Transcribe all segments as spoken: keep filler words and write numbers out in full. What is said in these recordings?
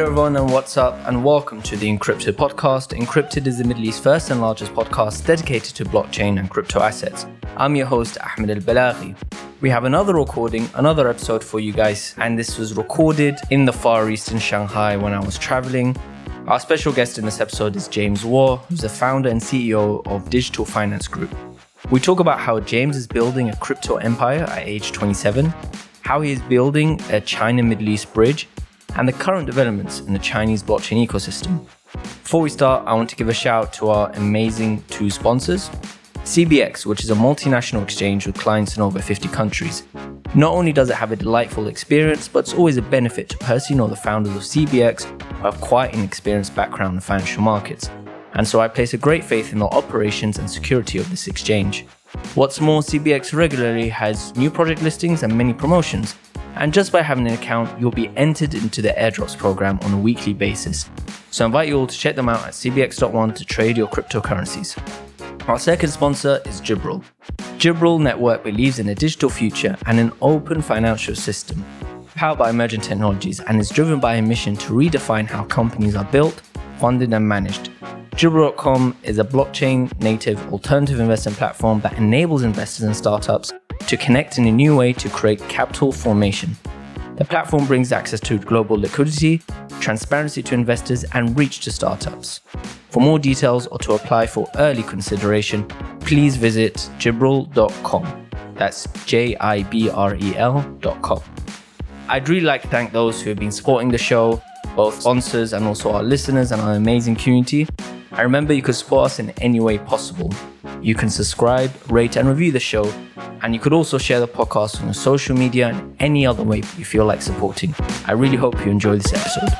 everyone, and what's up, and welcome to the Encrypted podcast. Encrypted is the Middle East's first and largest podcast dedicated to blockchain and crypto assets. I'm your host, Ahmed al Balaghi. We have another recording, another episode for you guys, and this was recorded in the Far East in Shanghai when I was traveling. Our special guest in this episode is James Wo, who's the founder and C E O of Digital Finance Group. We talk about how James is building a crypto empire at age twenty-seven, how he is building a China-Middle East bridge, and the current developments in the Chinese blockchain ecosystem. Before we start, I want to give a shout out to our amazing two sponsors. C B X, which is a multinational exchange with clients in over fifty countries. Not only does it have a delightful experience, but it's always a benefit to Percy or the founders of C B X, who have quite an experienced background in financial markets. And so I place a great faith in the operations and security of this exchange. What's more, C B X regularly has new project listings and many promotions. And just by having an account, you'll be entered into the airdrops program on a weekly basis. So I invite you all to check them out at C B X dot one to trade your cryptocurrencies. Our second sponsor is Jibrel. Jibrel Network believes in a digital future and an open financial system, powered by emerging technologies, and is driven by a mission to redefine how companies are built, funded, and managed. Jibrel dot com is a blockchain-native alternative investment platform that enables investors and startups to connect in a new way to create capital formation. The platform brings access to global liquidity, transparency to investors, and reach to startups. For more details or to apply for early consideration, please visit Jibrel dot com. That's J I B R E L dot com. I'd really like to thank those who have been supporting the show, both sponsors and also our listeners and our amazing community. And remember, you can support us in any way possible. You can subscribe, rate, and review the show. And you could also share the podcast on your social media and any other way you feel like supporting. I really hope you enjoy this episode.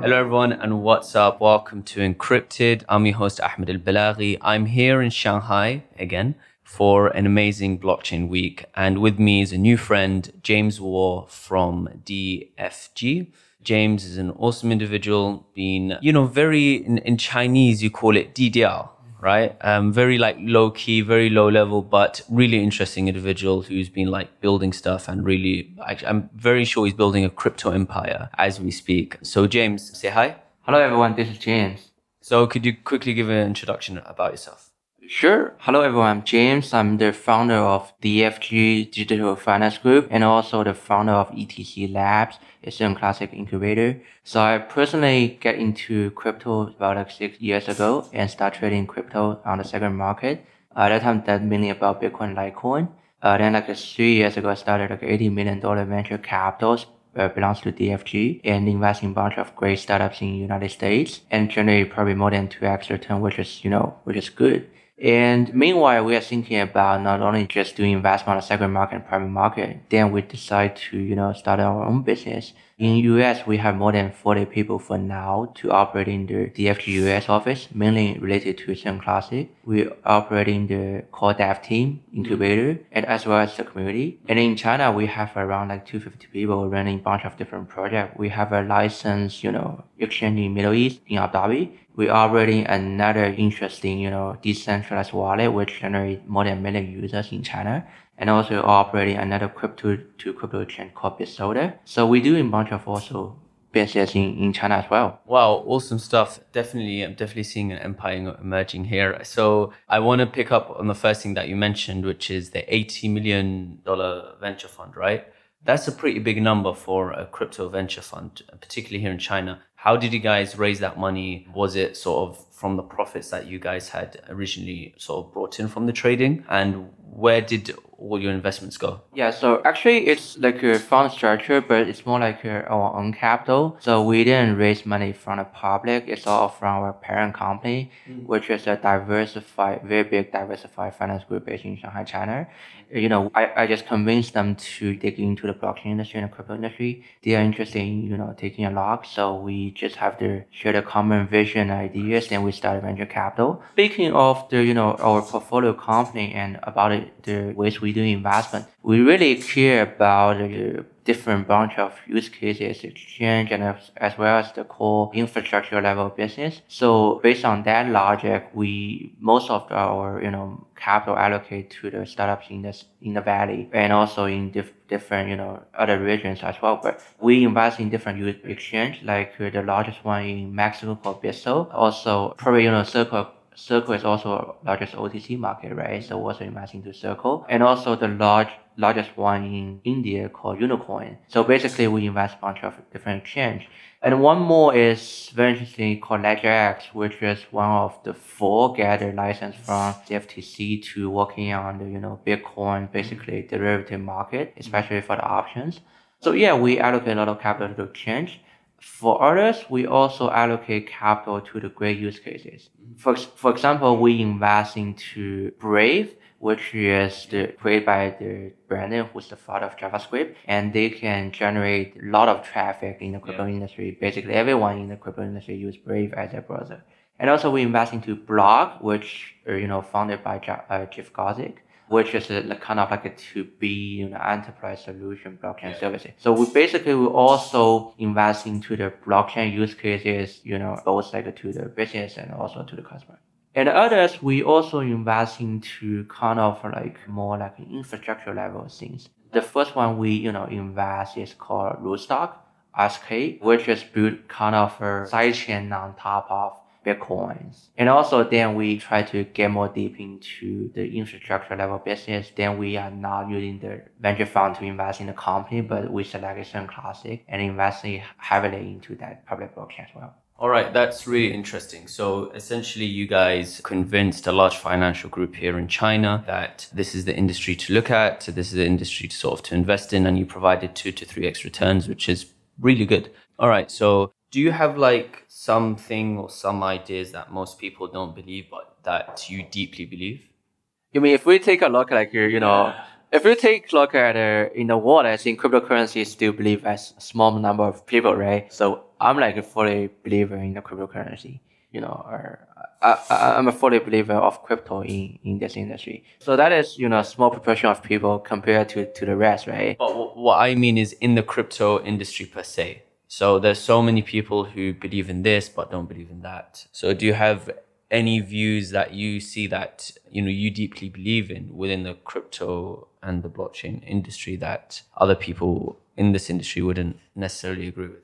Hello everyone, and what's up? Welcome to Encrypted. I'm your host, Ahmed al Balaghi. I'm here in Shanghai again for an amazing blockchain week. And with me is a new friend, James Wo from D F G. James is an awesome individual, been, you know, very, in, in Chinese, you call it D D L, right? Um, very like low key, very low level, but really interesting individual who's been like building stuff and really, actually, I'm very sure he's building a crypto empire as we speak. So James, say hi. Hello everyone, this is James. So could you quickly give an introduction about yourself? Sure. Hello everyone, I'm James. I'm the founder of D F G Digital Finance Group and also the founder of E T C Labs, Ethereum Classic Incubator. So I personally get into crypto about like six years ago and start trading crypto on the second market. At uh, that time, that's mainly about Bitcoin, Litecoin. Uh, then like three years ago, I started like eighty million dollars venture capitals. Uh, belongs to D F G and invest in a bunch of great startups in the United States and generally probably more than two x return, which is, you know, which is good. And meanwhile, we are thinking about not only just doing investment on the secondary market and private market, then we decide to, you know, start our own business. In U S, we have more than forty people for now to operate in the D F G U S office, mainly related to Ethereum Classic. We operate in the core dev team, incubator, and as well as the community. And in China, we have around like two hundred fifty people running a bunch of different projects. We have a licensed, you know, exchange in Middle East, in Abu Dhabi. We are operating another interesting, you know, decentralized wallet, which generates more than a million users in China. And also operating another crypto to crypto exchange called BitSoda. So we do a bunch of also business in, in China as well. Wow, awesome stuff. Definitely, I'm definitely seeing an empire emerging here. So I want to pick up on the first thing that you mentioned, which is the eighty million dollars venture fund, right? That's a pretty big number for a crypto venture fund, particularly here in China. How did you guys raise that money? Was it sort of from the profits that you guys had originally sort of brought in from the trading? And where did all your investments go? Yeah, so actually it's like a fund structure, but it's more like our own capital. So we didn't raise money from the public. It's all from our parent company, mm-hmm. which is a diversified, very big diversified finance group based in Shanghai, China. You know, I, I just convinced them to dig into the blockchain industry and the crypto industry. They are interested in, you know, taking a lock. So we just have to share the common vision and ideas. Then we started venture capital. Speaking of the, you know, our portfolio company and about it, the ways we do investment. We really care about the different bunch of use cases, exchange, and as well as the core infrastructure level business. So based on that logic, we most of our you know capital allocate to the startups in this in the valley and also in diff, different you know other regions as well. But we invest in different use exchange, like uh, the largest one in Mexico called BISO. Also, probably you know Circle. Circle is also largest O T C market, right? So we're also investing to Circle, and also the large largest one in India called Unicoin. So basically, we invest a bunch of different exchange. And one more is very interesting called LedgerX, which is one of the four gathered license from C F T C to working on the you know Bitcoin basically derivative market, especially for the options. So yeah, we allocate a lot of capital to exchange. For others, we also allocate capital to the great use cases. For for example, we invest into Brave, which is the, created by the Brandon, who's the father of JavaScript, and they can generate a lot of traffic in the crypto yeah. industry. Basically, everyone in the crypto industry uses Brave as their browser. And also, we invest into Block, which are, you know founded by Jeff, uh, Jeff Garzik, which is a, kind of like a to B you know, enterprise solution blockchain yeah. services. So we basically we also invest into the blockchain use cases, you know, both like to the business and also to the customer. And others, we also invest into kind of like more like infrastructure level things. The first one we, you know, invest is called Rootstock, S K, which is built kind of a sidechain on top of Bitcoins. And also then we try to get more deep into the infrastructure level business. Then we are not using the venture fund to invest in the company, but we select Ethereum Classic and invest heavily into that public blockchain as well. All right, that's really interesting. So essentially, you guys convinced a large financial group here in China that this is the industry to look at, this is the industry to sort of to invest in, and you provided two to three X returns, which is really good. All right, so do you have like something or some ideas that most people don't believe, but that you deeply believe? You mean if we take a look like you know, yeah. if you take a look at uh, in the world, I think cryptocurrency is still believed as a small number of people, right? So I'm like a fully believer in the cryptocurrency. You know, or I, I, I'm a fully believer of crypto in, in this industry. So that is, you know, a small proportion of people compared to, to the rest, right? But w- what I mean is in the crypto industry per se. So there's so many people who believe in this, but don't believe in that. So do you have any views that you see that, you know, you deeply believe in within the crypto and the blockchain industry that other people in this industry wouldn't necessarily agree with?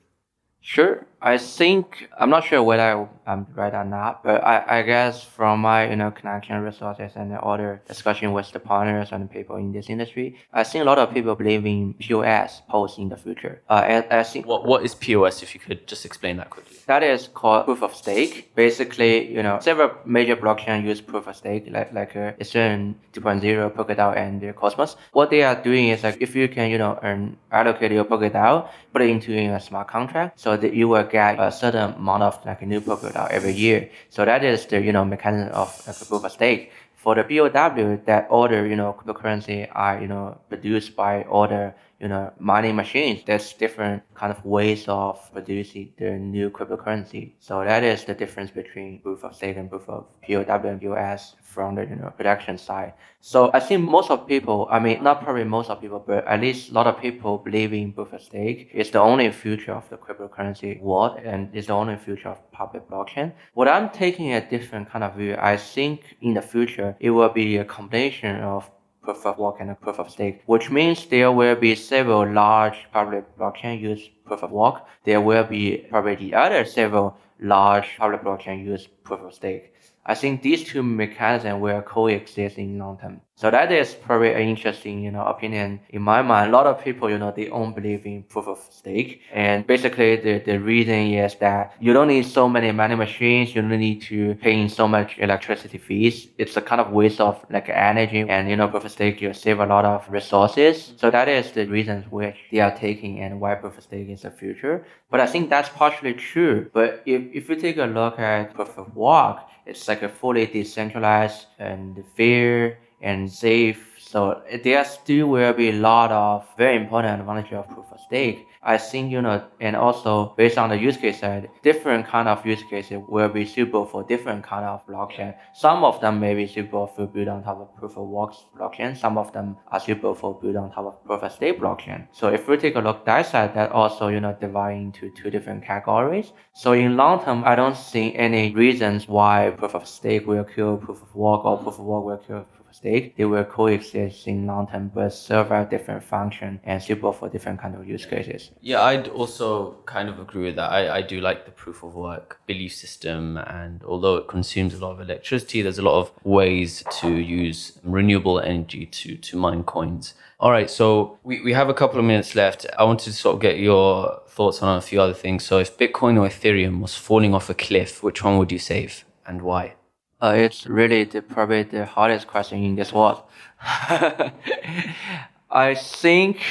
Sure. I think, I'm not sure whether I'm right or not, but I, I guess from my, you know, connection resources and the other discussion with the partners and the people in this industry, I think a lot of people believe in P O S, P O S in the future. Uh, I, I think what What is P O S, if you could just explain that quickly? That is called Proof of Stake. Basically, you know, several major blockchain use Proof of Stake, like, like uh, Ethereum two point oh, Polkadot, and uh, Cosmos. What they are doing is like, if you can, you know, earn, allocate your Polkadot, put it into a smart contract, so that you will get a certain amount of like a new Polkadot every year. So that is the, you know, mechanism of like, Proof of Stake. For the B O W, that all the, you know, cryptocurrency are, you know, produced by all the, you know, mining machines. There's different kind of ways of producing the new cryptocurrency. So that is the difference between Proof of Stake and Proof of P O W and P O S from the, you know, production side. So I think most of people, I mean, not probably most of people, but at least a lot of people believe in Proof of Stake. It's the only future of the cryptocurrency world, and it's the only future of public blockchain. What I'm taking a different kind of view, I think in the future, it will be a combination of Proof of Work and Proof of Stake, which means there will be several large public blockchain use Proof of Work. There will be probably the other several large public blockchain use Proof of Stake. I think these two mechanisms will coexist in long term. So that is probably an interesting, you know, opinion in my mind. A lot of people, you know, they don't believe in Proof of Stake. And basically the, the reason is that you don't need so many mining machines. You don't need to pay in so much electricity fees. It's a kind of waste of like energy. And, you know, Proof of Stake, you save a lot of resources. So that is the reasons which they are taking and why Proof of Stake is the future. But I think that's partially true. But if, if you take a look at Proof of Work, it's like a fully decentralized and fair and safe So there still will be a lot of very important advantage of proof of stake. I think, you know, and also based on the use case side, different kind of use cases will be suitable for different kind of blockchain. Some of them may be suitable for build on top of proof of work blockchain. Some of them are suitable for build on top of proof of stake blockchain. So if we take a look at that side, that also, you know, divide into two different categories. So in long term, I don't see any reasons why proof of stake will kill proof of work or proof of work will kill proof of stake. They will coexist in long term, but serve a different function and suitable for different kind of use cases. Yeah, I'd also kind of agree with that. I, I do like the proof of work belief system, and although it consumes a lot of electricity, there's a lot of ways to use renewable energy to, to mine coins. All right, so we, we have a couple of minutes left. I wanted to sort of get your thoughts on a few other things. So if Bitcoin or Ethereum was falling off a cliff, which one would you save and why? Uh, it's really the, probably the hardest question in this world. I think,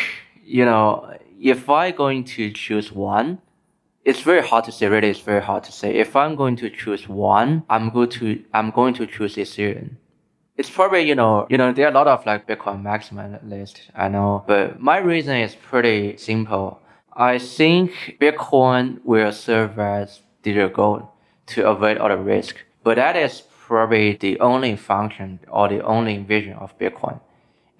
you know... If I'm going to choose one, it's very hard to say, really it's very hard to say. If I'm going to choose one, I'm going to I'm going to choose Ethereum. It's probably, you know, you know, there are a lot of like Bitcoin maximalist, I know, but my reason is pretty simple. I think Bitcoin will serve as digital gold to avoid all the risk. But that is probably the only function or the only vision of Bitcoin.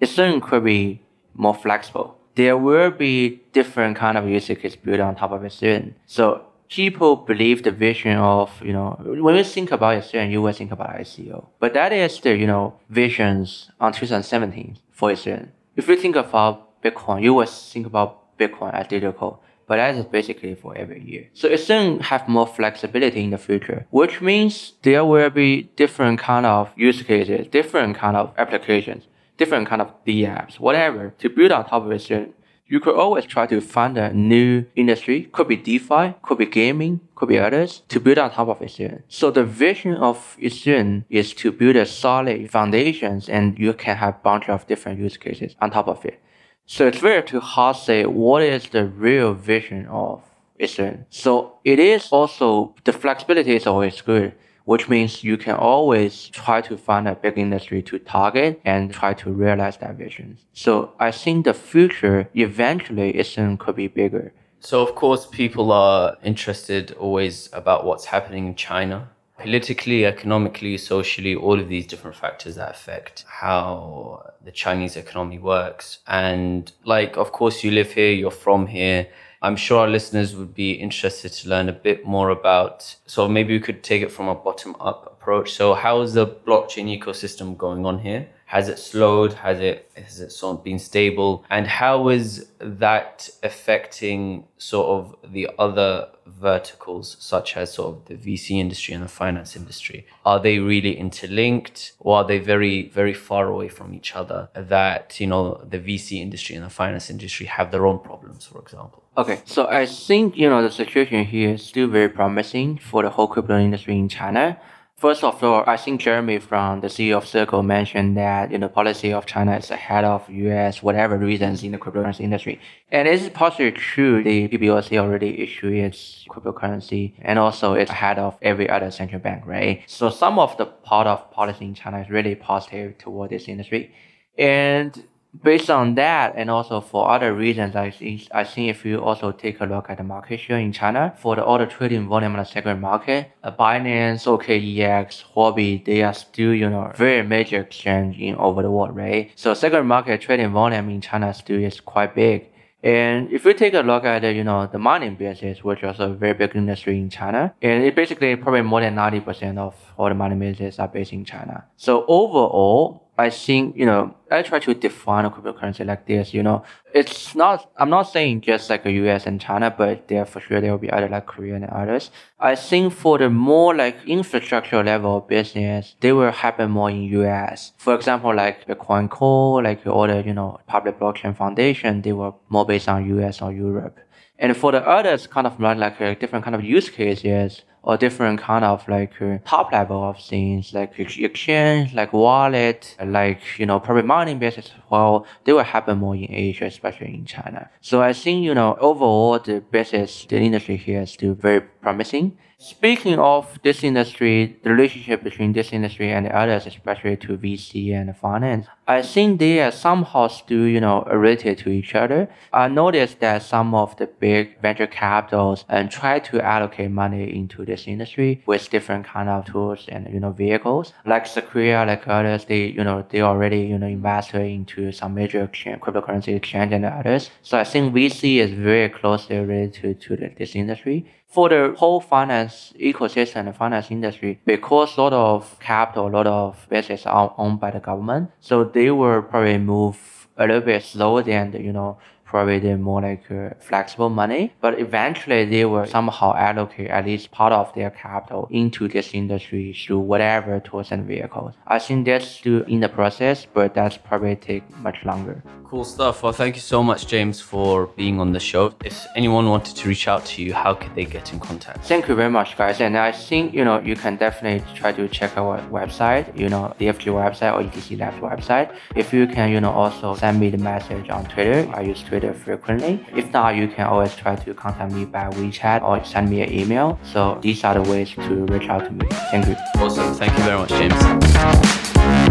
Ethereum could be more flexible. There will be different kind of use cases built on top of Ethereum. So people believe the vision of, you know, when we think about Ethereum, you will think about I C O. But that is the, you know, visions on two thousand seventeen for Ethereum. If you think about Bitcoin, you will think about Bitcoin as digital gold. But that is basically for every year. So Ethereum have more flexibility in the future, which means there will be different kind of use cases, different kind of applications, different kind of dApps, whatever, to build on top of Ethereum. You could always try to find a new industry, could be DeFi, could be gaming, could be others, to build on top of Ethereum. So the vision of Ethereum is to build a solid foundations, and you can have a bunch of different use cases on top of it. So it's very too hard to say what is the real vision of Ethereum. So it is also, the flexibility is always good, which means you can always try to find a big industry to target and try to realize that vision. So I think the future, eventually, Ethereum could be bigger. So of course, people are interested always about what's happening in China. Politically, economically, socially, all of these different factors that affect how the Chinese economy works. And like, of course, you live here, you're from here. I'm sure our listeners would be interested to learn a bit more about, so maybe we could take it from a bottom-up approach. So how is the blockchain ecosystem going on here? Has it slowed? Has it has it sort of been stable? And how is that affecting sort of the other verticals, such as sort of the V C industry and the finance industry? Are they really interlinked, or are they very, very far away from each other, that, you know, the V C industry and the finance industry have their own problems, for example? Okay, so I think, you know, the situation here is still very promising for the whole crypto industry in China. First of all, I think Jeremy from the C E O of Circle mentioned that, you know, policy of China is ahead of U S, whatever reasons, in the cryptocurrency industry. And it's possibly true. The P B O C already issued its cryptocurrency, and also it's ahead of every other central bank, right? So some of the part of policy in China is really positive toward this industry. And based on that, and also for other reasons, I think, I think if you also take a look at the market share in China, for the order trading volume on the secondary market, Binance, OKEx, Huobi, they are still, you know, very major exchange in over the world, right? So secondary market trading volume in China still is quite big. And if you take a look at, you know, the mining business, which is also a very big industry in China, and it basically probably more than ninety percent of all the mining businesses are based in China. So overall, I think, you know, I try to define a cryptocurrency like this, you know, it's not, I'm not saying just like the U S and China, but there for sure there will be other like Korea and others. I think for the more like infrastructure level business, they will happen more in U S. For example, like Bitcoin Core, like all the, you know, public blockchain foundation, they were more based on U S or Europe. And for the others kind of like uh, different kind of use cases, or different kind of like uh, top level of things like exchange, like wallet, like, you know, probably mining business as well, they will happen more in Asia, especially in China. So I think, you know, overall the business, the industry here is still very promising. Speaking of this industry, the relationship between this industry and the others, especially to V C and finance, I think they are somehow still, you know, related to each other. I noticed that some of the big venture capitals and try to allocate money into this industry with different kind of tools and, you know, vehicles. Like Sequoia, like others, they, you know, they already, you know, invested into some major exchange, cryptocurrency exchange and others. So I think V C is very closely related to, to the, this industry. For the whole finance ecosystem and finance industry, because a lot of capital, a lot of business are owned by the government, so they will probably move a little bit slower than, you know, probably the more like uh, flexible money. But eventually they will somehow allocate at least part of their capital into this industry through whatever tools and vehicles. I think that's still in the process, but that's probably take much longer. Cool stuff. Well, thank you so much, James, for being on the show. If anyone wanted to reach out to you, how could they get in contact? Thank you very much, guys. And I think, you know, you can definitely try to check our website, you know, the D F G website or E T C Labs website. If you can, you know, also send me the message on Twitter. I use Twitter frequently. If not, you can always try to contact me by WeChat or send me an email. So these are the ways to reach out to me. Thank you. Awesome. Thank you very much, James.